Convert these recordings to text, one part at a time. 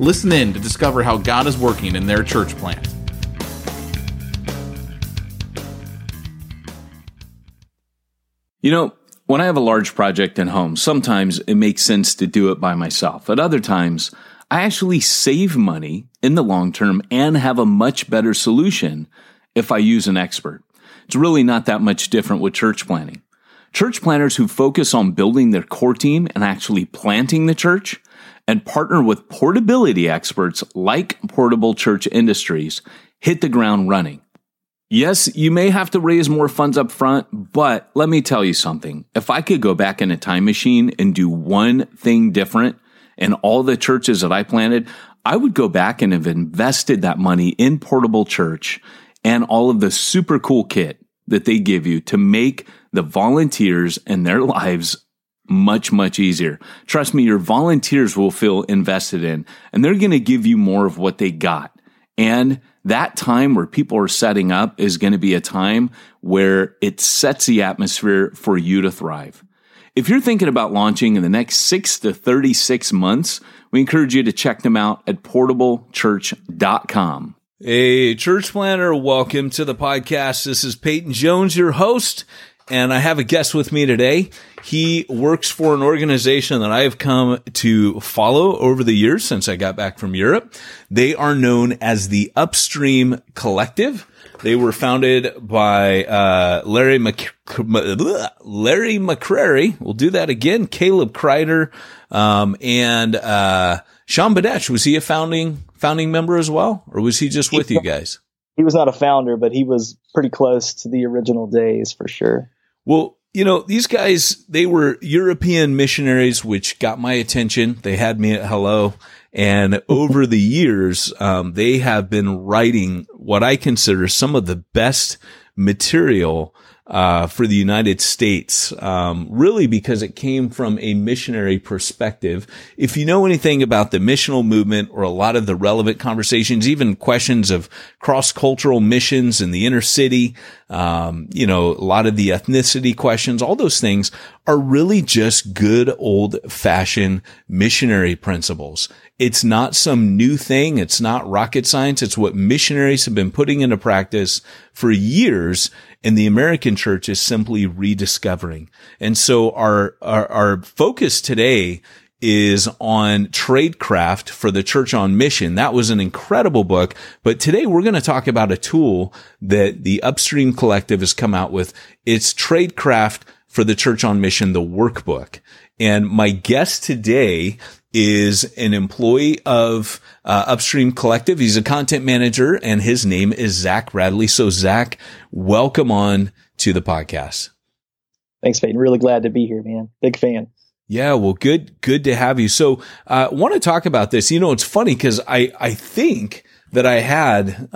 Listen in to discover how God is working in their church plant. You know, when I have a large project at home, sometimes it makes sense to do it by myself. At other times, I actually save money in the long term and have a much better solution if I use an expert. It's really not that much different with church planning. Church planners who focus on building their core team and actually planting the church and partner with portability experts like Portable Church Industries hit the ground running. Yes, you may have to raise more funds up front, but let me tell you something. If I could go back in a time machine and do one thing different in all the churches that I planted, I would go back and have invested that money in Portable Church and all of the super cool kit that they give you to make the volunteers and their lives much, much easier. Trust me, your volunteers will feel invested in, and they're going to give you more of what they got. And that time where people are setting up is going to be a time where it sets the atmosphere for you to thrive. If you're thinking about launching in the next 6 to 36 months, we encourage you to check them out at PortableChurch.com. Hey, church planner, welcome to the podcast. This is Peyton Jones, your host, and I have a guest with me today. He works for an organization that I have come to follow over the years since I got back from Europe. They are known as the Upstream Collective. They were founded by Larry McCrary. We'll do that again. Caleb Kreider, and Sean Badesh. Was he a founding member as well, or was he just with you guys? He was not a founder, but he was pretty close to the original days for sure. Well, you know, these guys, they were European missionaries, which got my attention. They had me at hello. And over the years, they have been writing what I consider some of the best material for the United States, really because it came from a missionary perspective. If you know anything about the missional movement or a lot of the relevant conversations, even questions of cross-cultural missions in the inner city, you know, a lot of the ethnicity questions, all those things are really just good old-fashioned missionary principles. It's not some new thing. It's not rocket science. It's what missionaries have been putting into practice for years, and the American church is simply rediscovering. And so our focus today is on Tradecraft for the Church on Mission. That was an incredible book, but today we're going to talk about a tool that the Upstream Collective has come out with. It's Tradecraft for the Church on Mission, the workbook. And my guest today is an employee of Upstream Collective. He's a content manager, and his name is Zach Radley. So, Zach, welcome on to the podcast. Thanks, Peyton. Really glad to be here, man. Big fan. Yeah, well, good to have you. So, want to talk about this. You know, it's funny because I think that I had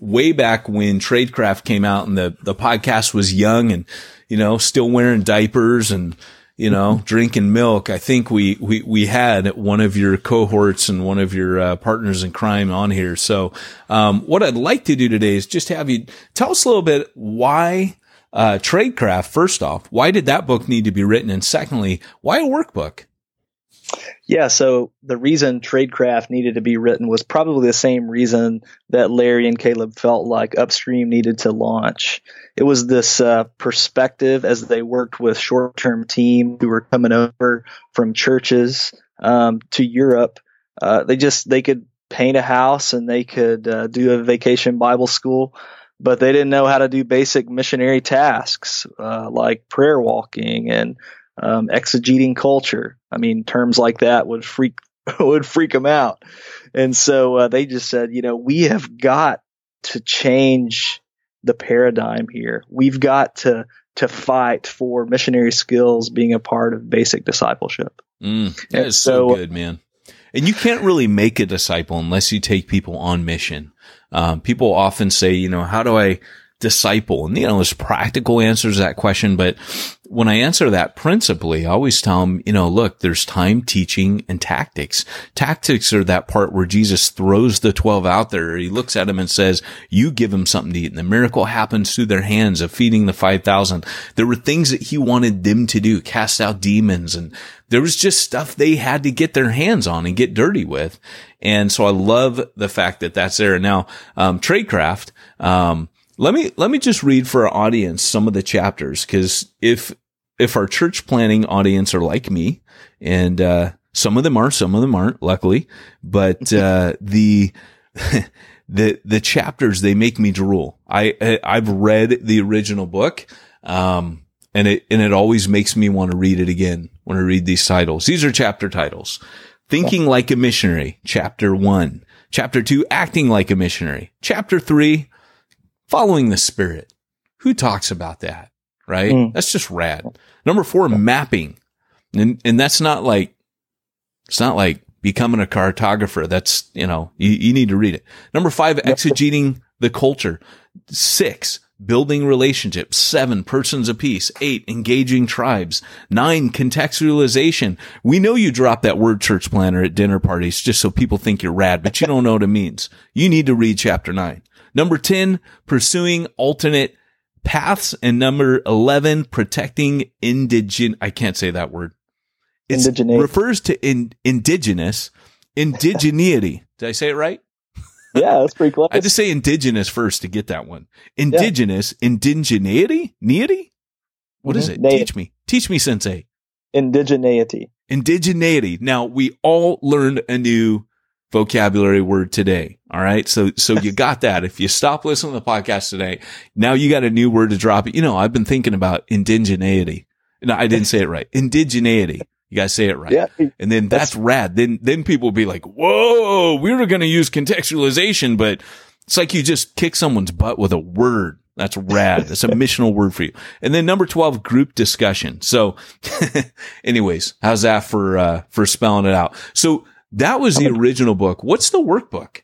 way back when Tradecraft came out and the podcast was young and, you know, still wearing diapers and, you know, drinking milk. I think we had one of your cohorts and one of your partners in crime on here. So, what I'd like to do today is just have you tell us a little bit why, Tradecraft, first off, why did that book need to be written? And secondly, why a workbook? Yeah. So the reason Tradecraft needed to be written was probably the same reason that Larry and Caleb felt like Upstream needed to launch. It was this perspective as they worked with short-term team who were coming over from churches to Europe. They could paint a house and they could do a vacation Bible school, but they didn't know how to do basic missionary tasks like prayer walking and exegeting culture. I mean, terms like that would freak them out. And so they just said, you know, we have got to change the paradigm here. We've got to fight for missionary skills being a part of basic discipleship. That is so good, man. And you can't really make a disciple unless you take people on mission. People often say, you know, how do I disciple? And, you know, there's practical answers to that question. But when I answer that principally, I always tell them, you know, look, there's time, teaching, and tactics. Tactics are that part where Jesus throws the 12 out there. He looks at them and says, you give them something to eat. And the miracle happens through their hands of feeding the 5,000. There were things that he wanted them to do, cast out demons. And there was just stuff they had to get their hands on and get dirty with. And so I love the fact that that's there. Now, Tradecraft, let me just read for our audience some of the chapters, because if our church planning audience are like me, and some of them are, some of them aren't, luckily, but the chapters, they make me drool. I've read the original book, and it always makes me want to read it again when I read these titles. These are chapter titles. Thinking Like a Missionary, Chapter 1. Chapter 2, Acting Like a Missionary. Chapter 3, Following the Spirit. Who talks about that, right? That's just rad. Number 4, mapping. And that's not like, it's not like becoming a cartographer. That's, you know, you need to read it. Number 5, exegeting the culture. 6, building relationships. 7, persons apiece. 8, engaging tribes. 9, contextualization. We know you drop that word church planner at dinner parties just so people think you're rad, but you don't know what it means. You need to read chapter 9. Number 10, pursuing alternate paths. And number 11, protecting indigenous. I can't say that word. It refers to indigenous, indigeneity. Did I say it right? Yeah, that's pretty close. I just say indigenous first to get that one. Indigenous, yeah. Indigeneity? Neity? What is it? Teach me. Teach me, Sensei. Indigeneity. Indigeneity. Now, we all learned a new vocabulary word today. All right. So you got that. If you stop listening to the podcast today, now you got a new word to drop. You know, I've been thinking about indigeneity. No, I didn't say it right. Indigeneity. You guys say it right. Yeah. And then that's rad. Then people will be like, whoa, we were going to use contextualization, but it's like you just kick someone's butt with a word. That's rad. That's a missional word for you. And then number 12, group discussion. So anyways, how's that for spelling it out? So that was the original book. What's the workbook?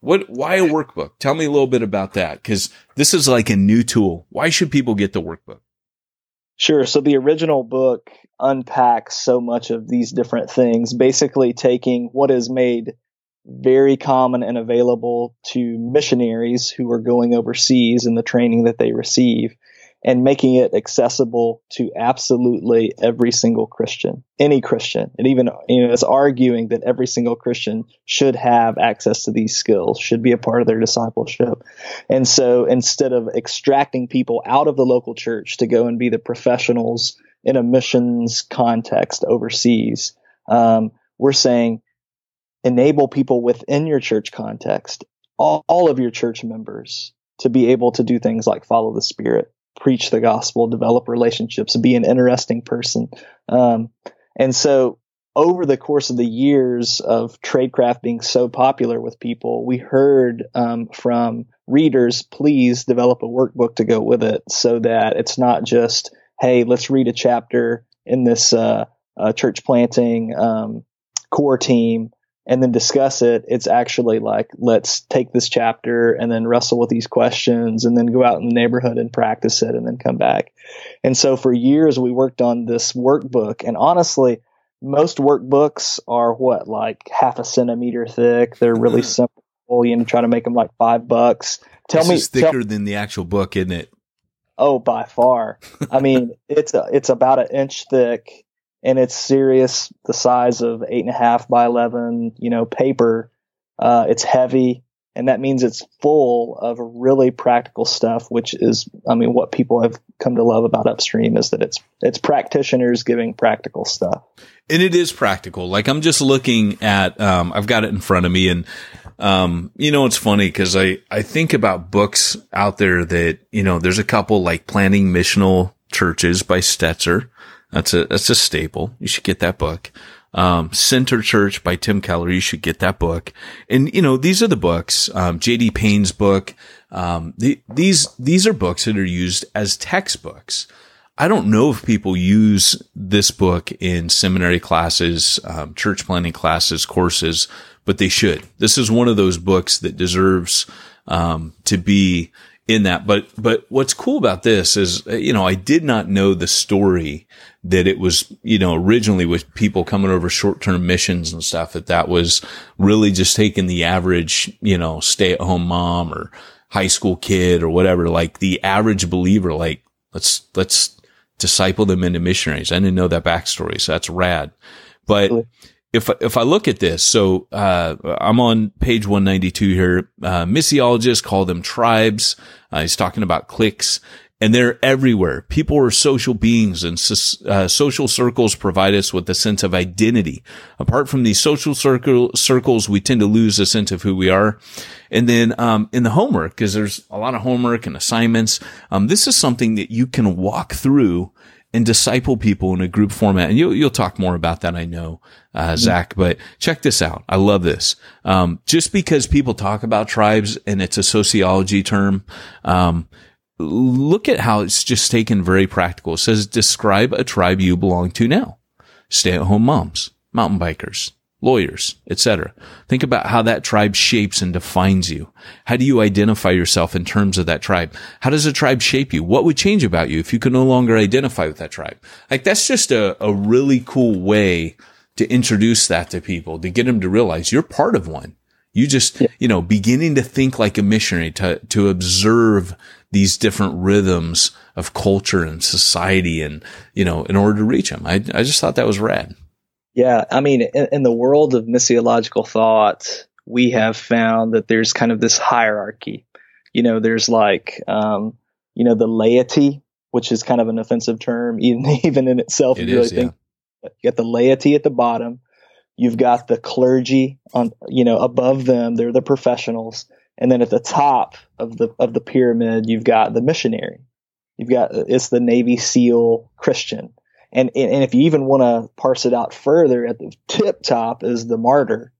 Why a workbook? Tell me a little bit about that, because this is like a new tool. Why should people get the workbook? Sure. So the original book unpacks so much of these different things, basically taking what is made very common and available to missionaries who are going overseas and the training that they receive, and making it accessible to absolutely every single Christian, any Christian. And even, you know, it's arguing that every single Christian should have access to these skills, should be a part of their discipleship. And so instead of extracting people out of the local church to go and be the professionals in a missions context overseas, we're saying enable people within your church context, all of your church members, to be able to do things like follow the Spirit, preach the gospel, develop relationships, be an interesting person. And so over the course of the years of Tradecraft being so popular with people, we heard from readers, please develop a workbook to go with it, so that it's not just, hey, let's read a chapter in this church planting core team and then discuss it. It's actually like, let's take this chapter and then wrestle with these questions and then go out in the neighborhood and practice it and then come back. And so for years, we worked on this workbook. And honestly, most workbooks are like 1/2 centimeter thick. They're really simple. You know, try to make them like $5. This is thicker than the actual book, isn't it? Oh, by far. I mean, it's about an inch thick. And it's serious, the size of 8.5 by 11, you know, paper. It's heavy, and that means it's full of really practical stuff, which is, I mean, what people have come to love about Upstream is that it's practitioners giving practical stuff. And it is practical. Like, I'm just looking at, I've got it in front of me, and you know, it's funny because I think about books out there that, you know, there's a couple like Planning Missional Churches by Stetzer. That's a staple. You should get that book. Center Church by Tim Keller. You should get that book. And, you know, these are the books, J.D. Payne's book. These are books that are used as textbooks. I don't know if people use this book in seminary classes, church planning classes, courses, but they should. This is one of those books that deserves to be in that. But what's cool about this is, you know, I did not know the story that it was, you know, originally with people coming over short-term missions and stuff, that was really just taking the average, you know, stay-at-home mom or high school kid or whatever, like the average believer, like, let's disciple them into missionaries. I didn't know that backstory, so that's rad. But if I look at this, so I'm on page 192 here. Missiologists call them tribes. He's talking about cliques, and they're everywhere. People are social beings, and social circles provide us with a sense of identity. Apart from these social circles, we tend to lose a sense of who we are. And then in the homework, because there's a lot of homework and assignments, this is something that you can walk through and disciple people in a group format. And you'll talk more about that, I know, Zach, but check this out. I love this. Just because people talk about tribes and it's a sociology term, look at how it's just taken very practical. It says, describe a tribe you belong to now. Stay-at-home moms, mountain bikers, lawyers, etc. Think about how that tribe shapes and defines you. How do you identify yourself in terms of that tribe? How does a tribe shape you? What would change about you if you could no longer identify with that tribe? Like, that's just a really cool way to introduce that to people, to get them to realize you're part of one. You just, you know, beginning to think like a missionary, to observe these different rhythms of culture and society and, you know, in order to reach them. I just thought that was rad. Yeah, I mean, in the world of missiological thought, we have found that there's kind of this hierarchy. You know, there's like, you know, the laity, which is kind of an offensive term, even in itself. It is, really. You got the laity at the bottom. You've got the clergy on, you know, above them. They're the professionals, and then at the top of the pyramid, you've got the missionary. You've got it's the Navy SEAL Christian. And if you even want to parse it out further, at the tip top is the martyr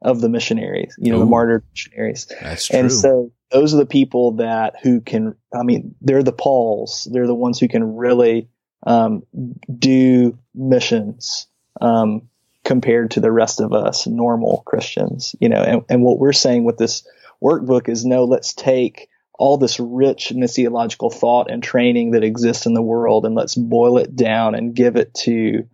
of the missionaries, you know, the martyr missionaries. That's true. And so those are the people they're the Pauls. They're the ones who can really do missions compared to the rest of us, normal Christians, you know. And what we're saying with this workbook is, no, let's take all this rich missiological thought and training that exists in the world, and let's boil it down and give it to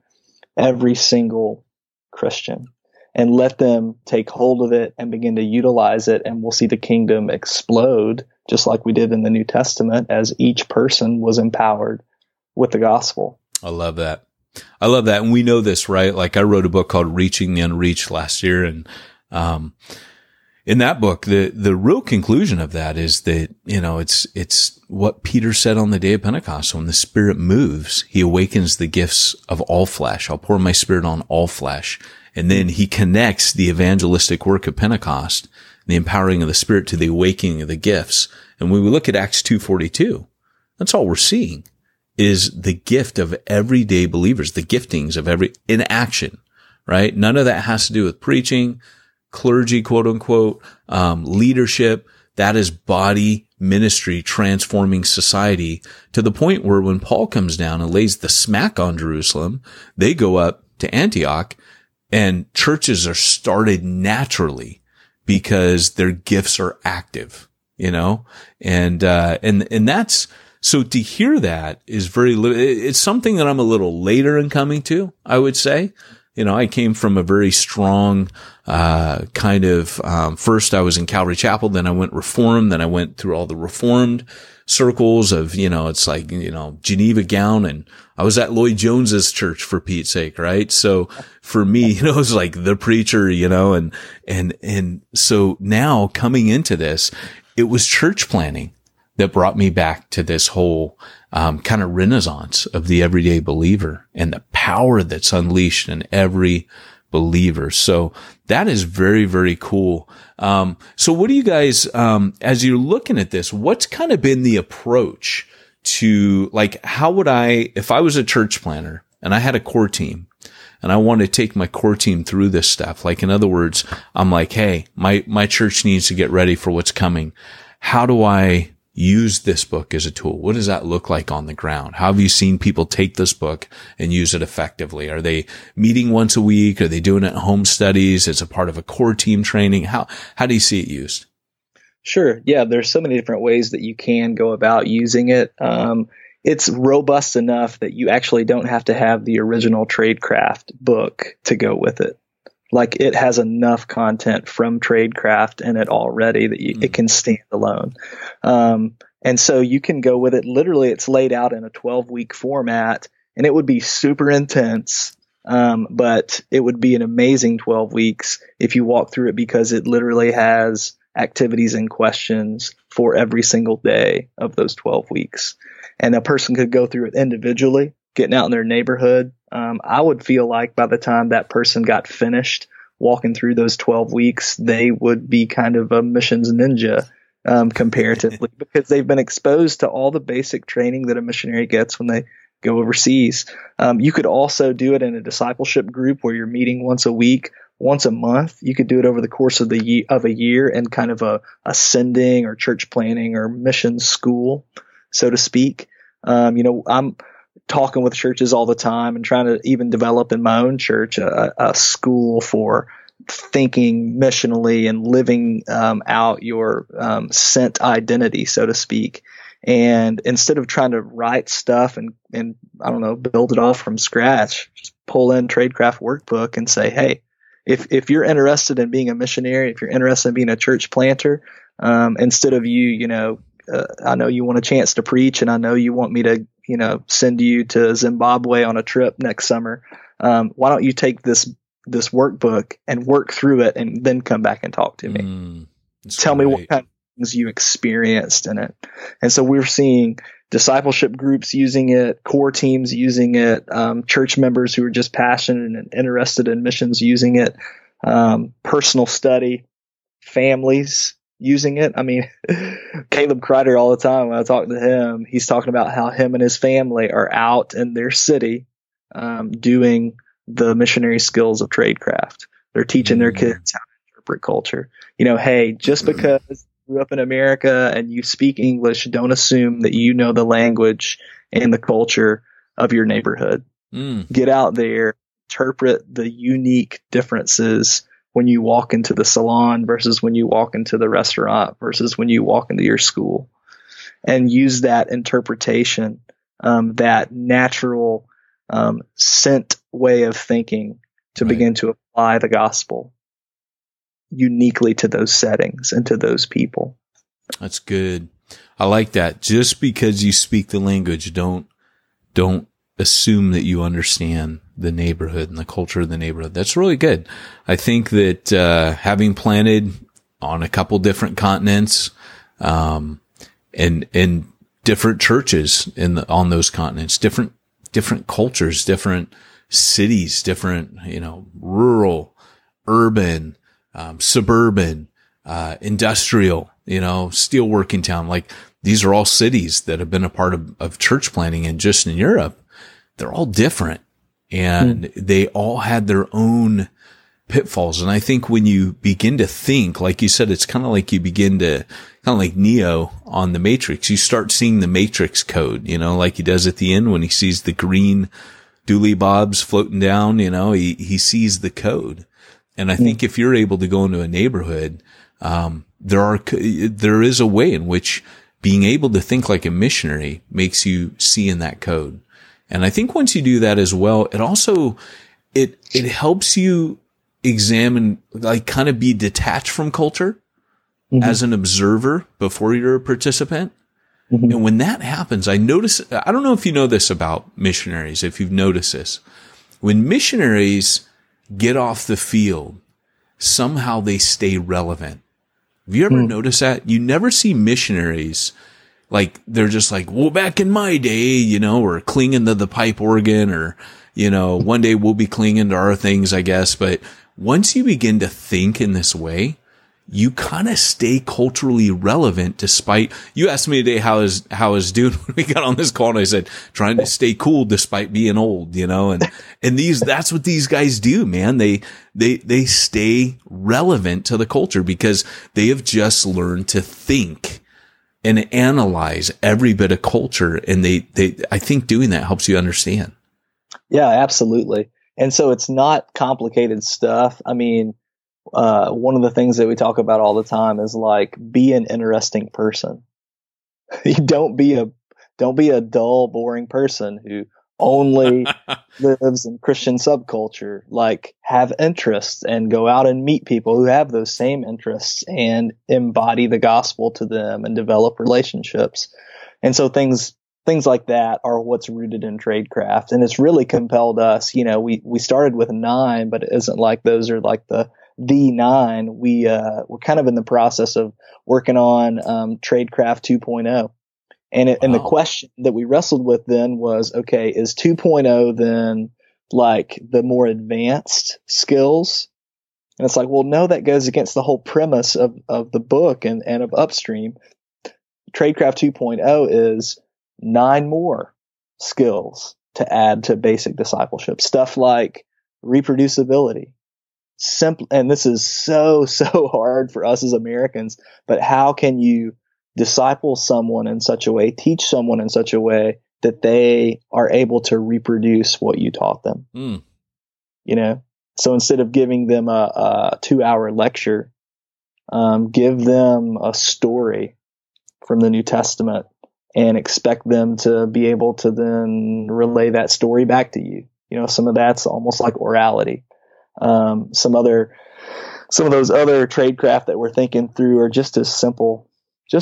every single Christian and let them take hold of it and begin to utilize it. And we'll see the kingdom explode, just like we did in the New Testament, as each person was empowered with the gospel. I love that. I love that. And we know this, right? Like, I wrote a book called Reaching the Unreached last year, and, in that book, the real conclusion of that is that, you know, it's what Peter said on the day of Pentecost. When the Spirit moves, he awakens the gifts of all flesh. I'll pour my Spirit on all flesh. And then he connects the evangelistic work of Pentecost, the empowering of the Spirit, to the awakening of the gifts. And when we look at Acts 2:42, that's all we're seeing is the gift of everyday believers, the giftings of every, in action, right? None of that has to do with preaching, clergy, quote unquote, leadership. That is body ministry transforming society to the point where when Paul comes down and lays the smack on Jerusalem, they go up to Antioch and churches are started naturally because their gifts are active, you know? And that's, so to hear that is very, it's something that I'm a little later in coming to, I would say. You know, I came from a very strong, first I was in Calvary Chapel, then I went Reformed, then I went through all the Reformed circles of, you know, it's like, you know, Geneva gown, and I was at Lloyd Jones's church, for Pete's sake, right? So for me, you know, it was like the preacher, you know, and so now coming into this, it was church planning that brought me back to this whole, kind of renaissance of the everyday believer and the power that's unleashed in every believer. So that is very, very cool. So what do you guys, as you're looking at this, what's kind of been the approach to, like, how would I, if I was a church planner and I had a core team and I want to take my core team through this stuff, like, in other words, I'm like, hey, my church needs to get ready for what's coming. How do I use this book as a tool? What does that look like on the ground? How have you seen people take this book and use it effectively? Are they meeting once a week? Are they doing it at home studies? It's a part of a core team training. How do you see it used? Sure. Yeah. There's so many different ways that you can go about using it. It's robust enough that you actually don't have to have the original Tradecraft book to go with it. Like, it has enough content from Tradecraft in it already that it can stand alone. And so you can go with it. Literally, it's laid out in a 12-week format, and it would be super intense, but it would be an amazing 12 weeks if you walk through it, because it literally has activities and questions for every single day of those 12 weeks. And a person could go through it individually, getting out in their neighborhood. I would feel like by the time that person got finished walking through those 12 weeks, they would be kind of a missions ninja comparatively, because they've been exposed to all the basic training that a missionary gets when they go overseas. You could also do it in a discipleship group where you're meeting once a week, once a month. You could do it over the course of a year in kind of a sending or church planning or mission school, so to speak. I'm talking with churches all the time and trying to even develop in my own church a school for thinking missionally and living out your sent identity, so to speak. And instead of trying to write stuff and I don't know, build it all from scratch, just pull in Tradecraft workbook and say, hey, if you're interested in being a missionary, if you're interested in being a church planter, instead of I know you want a chance to preach, and I know you want me to, send you to Zimbabwe on a trip next summer. Why don't you take this workbook and work through it and then come back and talk to me? Tell me what kind of things you experienced in it. And so we're seeing discipleship groups using it, core teams using it, church members who are just passionate and interested in missions using it, personal study, families using it. I mean, Caleb Kreider, all the time when I talk to him, he's talking about how him and his family are out in their city doing the missionary skills of Tradecraft. They're teaching their kids how to interpret culture. Hey, just because you grew up in America and you speak English, don't assume that you know the language and the culture of your neighborhood. Get out there, interpret the unique differences when you walk into the salon versus when you walk into the restaurant versus when you walk into your school, and use that interpretation, that natural sent way of thinking to begin to apply the gospel uniquely to those settings and to those people. That's good. I like that. Just because you speak the language, don't assume that you understand the neighborhood and the culture of the neighborhood. That's really good. I think that, having planted on a couple different continents, and different churches on those continents, different cultures, different cities, different, rural, urban, suburban, industrial, steelworking town. Like, these are all cities that have been a part of church planting, and just in Europe, they're all different. And they all had their own pitfalls. And I think when you begin to think, like you said, it's kind of like you begin to, kind of like Neo on the Matrix. You start seeing the Matrix code, like he does at the end when he sees the green dooley bobs floating down, he sees the code. And I think if you're able to go into a neighborhood, there is a way in which being able to think like a missionary makes you see in that code. And I think once you do that as well, it also, it helps you examine, like, kind of be detached from culture as an observer before you're a participant. And when that happens, I don't know if you know this about missionaries, if you've noticed this. When missionaries get off the field, somehow they stay relevant. Have you ever noticed that? You never see missionaries, like, they're just like, well, back in my day, or clinging to the pipe organ, or, one day we'll be clinging to our things, I guess. But once you begin to think in this way, you kind of stay culturally relevant. Despite, you asked me today, how is dude, when we got on this call, and I said, trying to stay cool despite being old, and that's what these guys do, man. They stay relevant to the culture because they have just learned to think and analyze every bit of culture. And I think doing that helps you understand. Yeah, absolutely. And so it's not complicated stuff. I mean, one of the things that we talk about all the time is like, be an interesting person. Don't be a dull, boring person who only lives in Christian subculture. Like, have interests and go out and meet people who have those same interests and embody the gospel to them and develop relationships. And so things like that are what's rooted in tradecraft. And it's really compelled us. You know, we started with 9, but it isn't like those are like the 9. We're kind of in the process of working on tradecraft 2.0. And the question that we wrestled with then was, okay, is 2.0 then like the more advanced skills? And it's like, well, no, that goes against the whole premise of the book and of Upstream. Tradecraft 2.0 is 9 more skills to add to basic discipleship. Stuff like reproducibility. Simple, and this is so hard for us as Americans, but how can you disciple someone in such a way, teach someone in such a way that they are able to reproduce what you taught them? Mm. You know, so instead of giving them a 2-hour lecture, give them a story from the New Testament and expect them to be able to then relay that story back to you. You know, some of that's almost like orality. Some of those other tradecraft that we're thinking through are just as simple as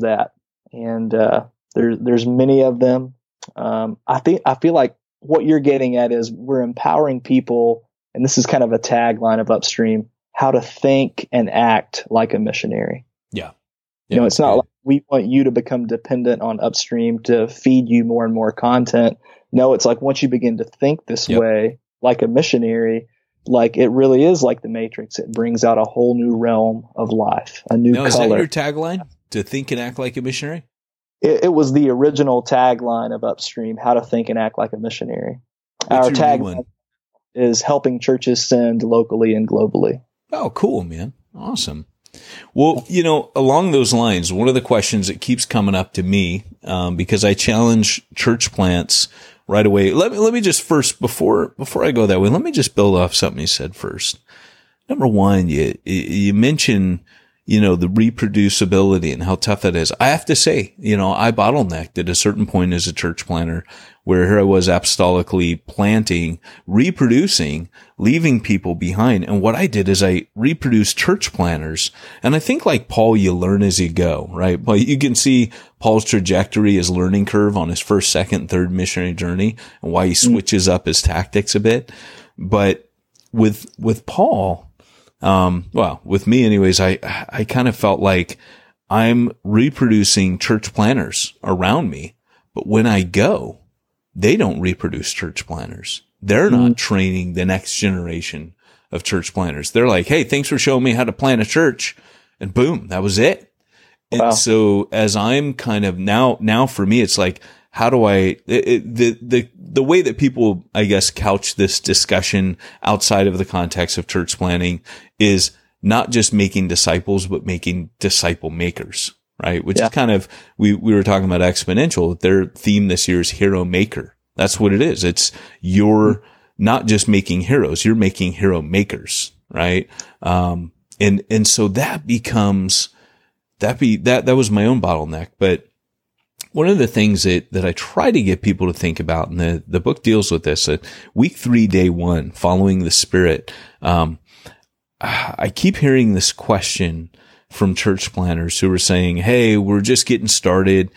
that. And there's many of them. I feel like what you're getting at is we're empowering people, and this is kind of a tagline of Upstream, how to think and act like a missionary. Yeah. You know, it's not like we want you to become dependent on Upstream to feed you more and more content. No, it's like once you begin to think this way, like a missionary, like it really is like the Matrix. It brings out a whole new realm of life, a new color. Is that your tagline? To think and act like a missionary? It was the original tagline of Upstream, how to think and act like a missionary. Our tagline is helping churches send locally and globally. Oh, cool, man. Awesome. Well, you know, along those lines, one of the questions that keeps coming up to me, because I challenge church plants right away. Let me just first, before I go that way, let me just build off something you said first. Number one, you mentioned, you know, the reproducibility and how tough that is. I have to say, you know, I bottlenecked at a certain point as a church planner where here I was apostolically planting, reproducing, leaving people behind. And what I did is I reproduced church planners. And I think like Paul, you learn as you go, right? Well, you can see Paul's trajectory, his learning curve on his first, second, third missionary journey and why he switches up his tactics a bit. But with Paul, with me anyways, I kind of felt like I'm reproducing church planners around me, but when I go, they don't reproduce church planners. They're not training the next generation of church planners. They're like, hey, thanks for showing me how to plan a church. And boom, that was it. Wow. And so as I'm kind of now for me, it's like, how do I, the way that people, I guess, couch this discussion outside of the context of church planning is not just making disciples, but making disciple makers, right? Which is kind of, we were talking about Exponential. Their theme this year is hero maker. That's what it is. It's you're not just making heroes, you're making hero makers, right? And so that becomes, that was my own bottleneck, but one of the things that I try to get people to think about, and the book deals with this, week 3, day 1, following the Spirit. I keep hearing this question from church planners who are saying, hey, we're just getting started.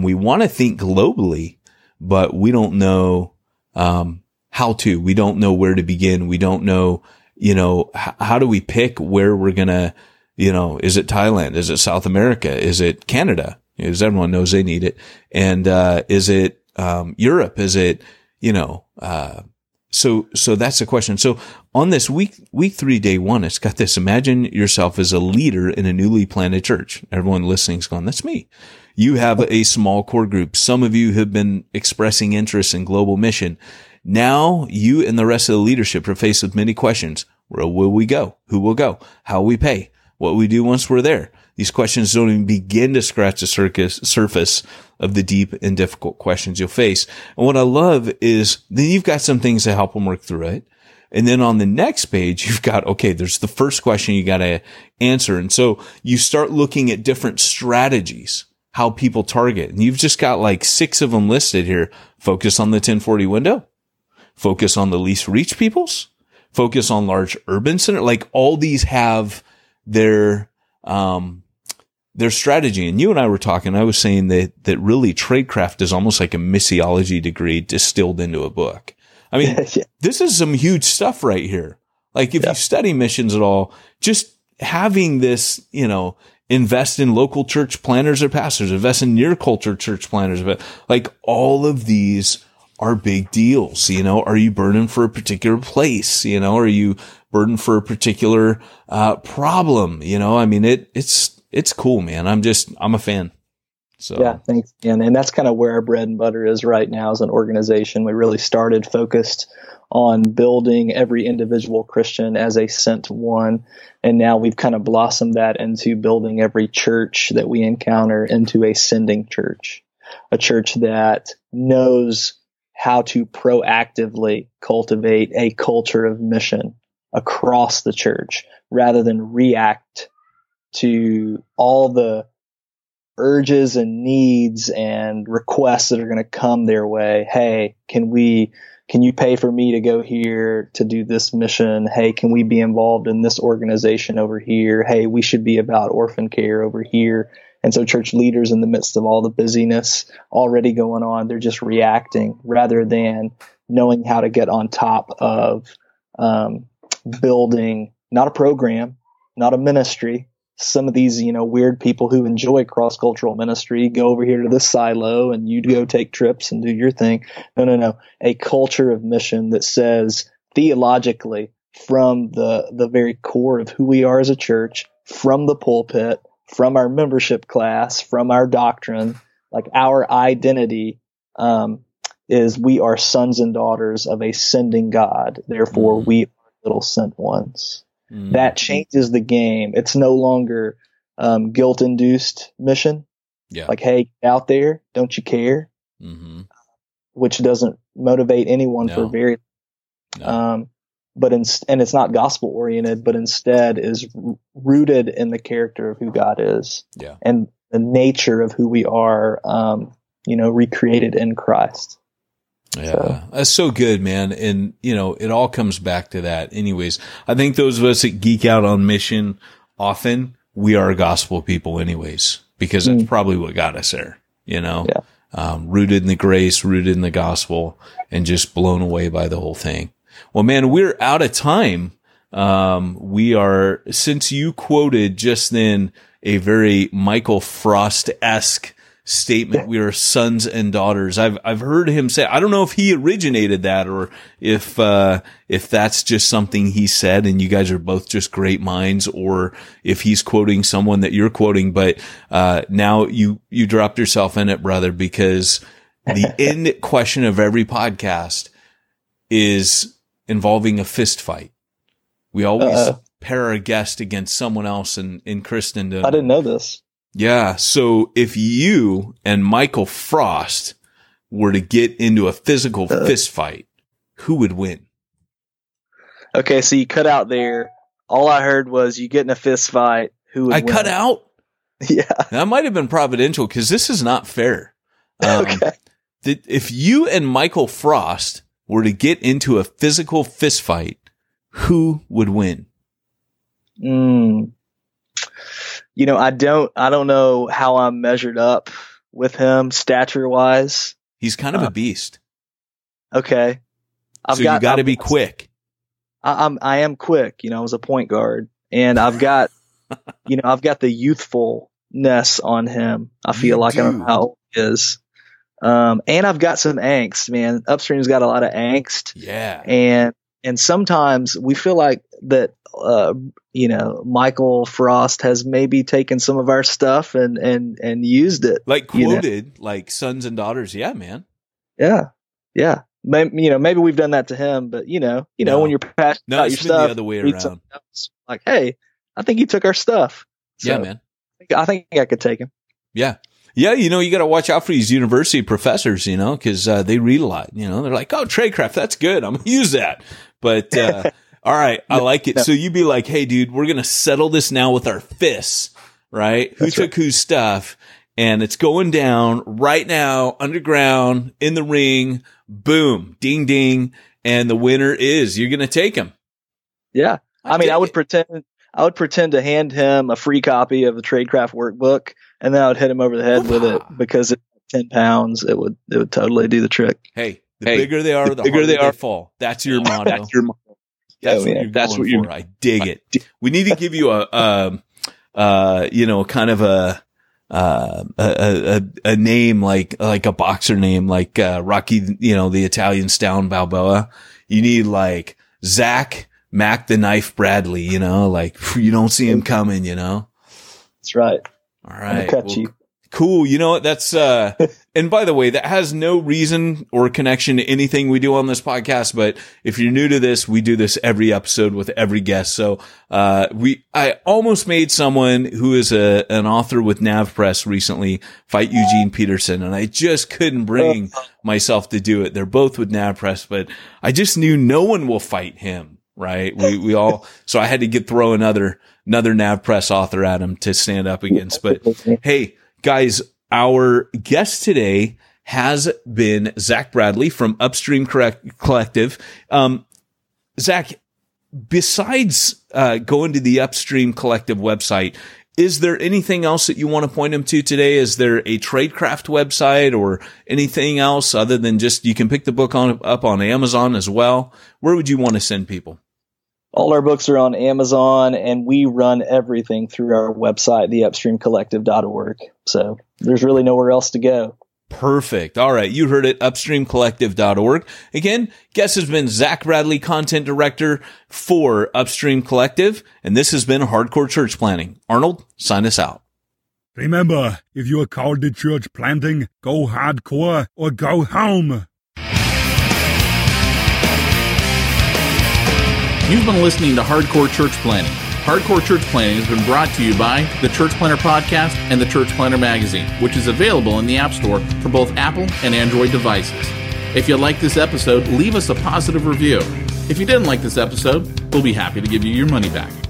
We want to think globally, but we don't know, how to. We don't know where to begin. We don't know, you know, how do we pick where we're going to, you know, is it Thailand? Is it South America? Is it Canada? Because everyone knows they need it. And, is it, Europe? Is it, you know, so that's the question. So on this week 3, day 1, it's got this, imagine yourself as a leader in a newly planted church. Everyone listening's going, that's me. You have a small core group. Some of you have been expressing interest in global mission. Now you and the rest of the leadership are faced with many questions. Where will we go? Who will go? How we pay? What we do once we're there? These questions don't even begin to scratch the surface of the deep and difficult questions you'll face. And what I love is then you've got some things to help them work through it. And then on the next page, you've got, okay, there's the first question you got to answer. And so you start looking at different strategies, how people target. And you've just got like 6 of them listed here. Focus on the 1040 window. Focus on the least reach peoples. Focus on large urban center. Like all these have their strategy. And you and I were talking, I was saying that really tradecraft is almost like a missiology degree distilled into a book. I mean, yeah. This is some huge stuff right here. Like if you study missions at all, just having this, invest in local church planners or pastors, invest in near culture church planners, but like all of these are big deals. Are you burdened for a particular place? Are you burdened for a particular problem? It's cool, man. I'm a fan. So. Yeah, thanks. And that's kind of where our bread and butter is right now as an organization. We really started focused on building every individual Christian as a sent one. And now we've kind of blossomed that into building every church that we encounter into a sending church, a church that knows how to proactively cultivate a culture of mission across the church rather than react to all the urges and needs and requests that are going to come their way. Hey, can you pay for me to go here to do this mission? Hey, can we be involved in this organization over here? Hey, we should be about orphan care over here. And so church leaders, in the midst of all the busyness already going on, they're just reacting rather than knowing how to get on top of building not a program, not a ministry. Some of these, weird people who enjoy cross-cultural ministry go over here to this silo and you go take trips and do your thing. No. A culture of mission that says theologically from the very core of who we are as a church, from the pulpit, from our membership class, from our doctrine, like our identity is we are sons and daughters of a sending God. Therefore, we are little sent ones. That changes the game. It's no longer guilt-induced mission. Yeah. Like, hey, out there, don't you care? Mm-hmm. Which doesn't motivate anyone for very long. No. And it's not gospel-oriented, but instead is rooted in the character of who God is and the nature of who we are, recreated in Christ. Yeah. So. That's so good, man. And, it all comes back to that. Anyways, I think those of us that geek out on mission often, we are gospel people anyways, because that's probably what got us there, rooted in the grace, rooted in the gospel, and just blown away by the whole thing. Well, man, we're out of time. Since you quoted just then a very Michael Frost-esque statement, we are sons and daughters. I've heard him say, I don't know if he originated that or if that's just something he said and you guys are both just great minds, or if he's quoting someone that you're quoting, but now you dropped yourself in it, brother, because the end question of every podcast is involving a fist fight. We always pair our guest against someone else in Christendom. I didn't know this. Yeah. So if you and Michael Frost were to get into a physical fist fight, who would win? Okay. So you cut out there. All I heard was you get in a fist fight. Who would win? I cut out? Yeah. That might have been providential because this is not fair. Okay. If you and Michael Frost were to get into a physical fist fight, who would win? I don't know how I'm measured up with him stature wise. He's kind of a beast. Okay. You got to be quick. I am quick. I was a point guard, and I've got, I've got the youthfulness on him. I feel like I don't know how old he is. And I've got some angst, man. Upstream's got a lot of angst. Yeah. And sometimes we feel like that, Michael Frost has maybe taken some of our stuff and used it. Like quoted, like sons and daughters. Yeah, man. Yeah. Yeah. Maybe we've done that to him, but no. When you're passionate about your stuff, the other way around. Else, like, hey, I think he took our stuff. So, yeah, man. I think I could take him. Yeah. Yeah, you know, you got to watch out for these university professors, you know, because they read a lot. You know, they're like, oh, tradecraft, that's good. I'm going to use that. But, all right, I like it. No. So you'd be like, hey, dude, we're going to settle this now with our fists, right? Who took whose stuff? And it's going down right now, underground, in the ring, boom, ding, ding. And the winner is, you're going to take him. Yeah. I would pretend to hand him a free copy of the tradecraft workbook. And then I would hit him over the head with it, because at 10 pounds, it would totally do the trick. Hey, the bigger they are, the harder they fall. That's your motto. That's what you're going for. I dig it. We need to give you a name like a boxer name, like Rocky, you know, the Italian Stallion Balboa. You need like Zach Mac the Knife Bradley, you know, like you don't see him coming, you know. That's right. All right. Well, cool. You know what? That's, and by the way, that has no reason or connection to anything we do on this podcast. But if you're new to this, we do this every episode with every guest. So, I almost made someone who is an author with Nav Press recently fight Eugene Peterson. And I just couldn't bring myself to do it. They're both with Nav Press, but I just knew no one will fight him. Right. We all, so I had to throw another Nav Press author at him to stand up against. But hey, guys, our guest today has been Zach Radley from Upstream Collective. Zach, besides, going to the Upstream Collective website, is there anything else that you want to point them to today? Is there a tradecraft website or anything else other than just, you can pick the book up on Amazon as well? Where would you want to send people? All our books are on Amazon, and we run everything through our website, theupstreamcollective.org. So there's really nowhere else to go. Perfect. All right. You heard it. Upstreamcollective.org. Again, guest has been Zach Radley, content director for Upstream Collective. And this has been Hardcore Church Planning. Arnold, sign us out. Remember, if you are called to church planting, go hardcore or go home. You've been listening to Hardcore Church Planning. Hardcore Church Planning has been brought to you by the Church Planner Podcast and the Church Planner Magazine, which is available in the App Store for both Apple and Android devices. If you like this episode, leave us a positive review. If you didn't like this episode, we'll be happy to give you your money back.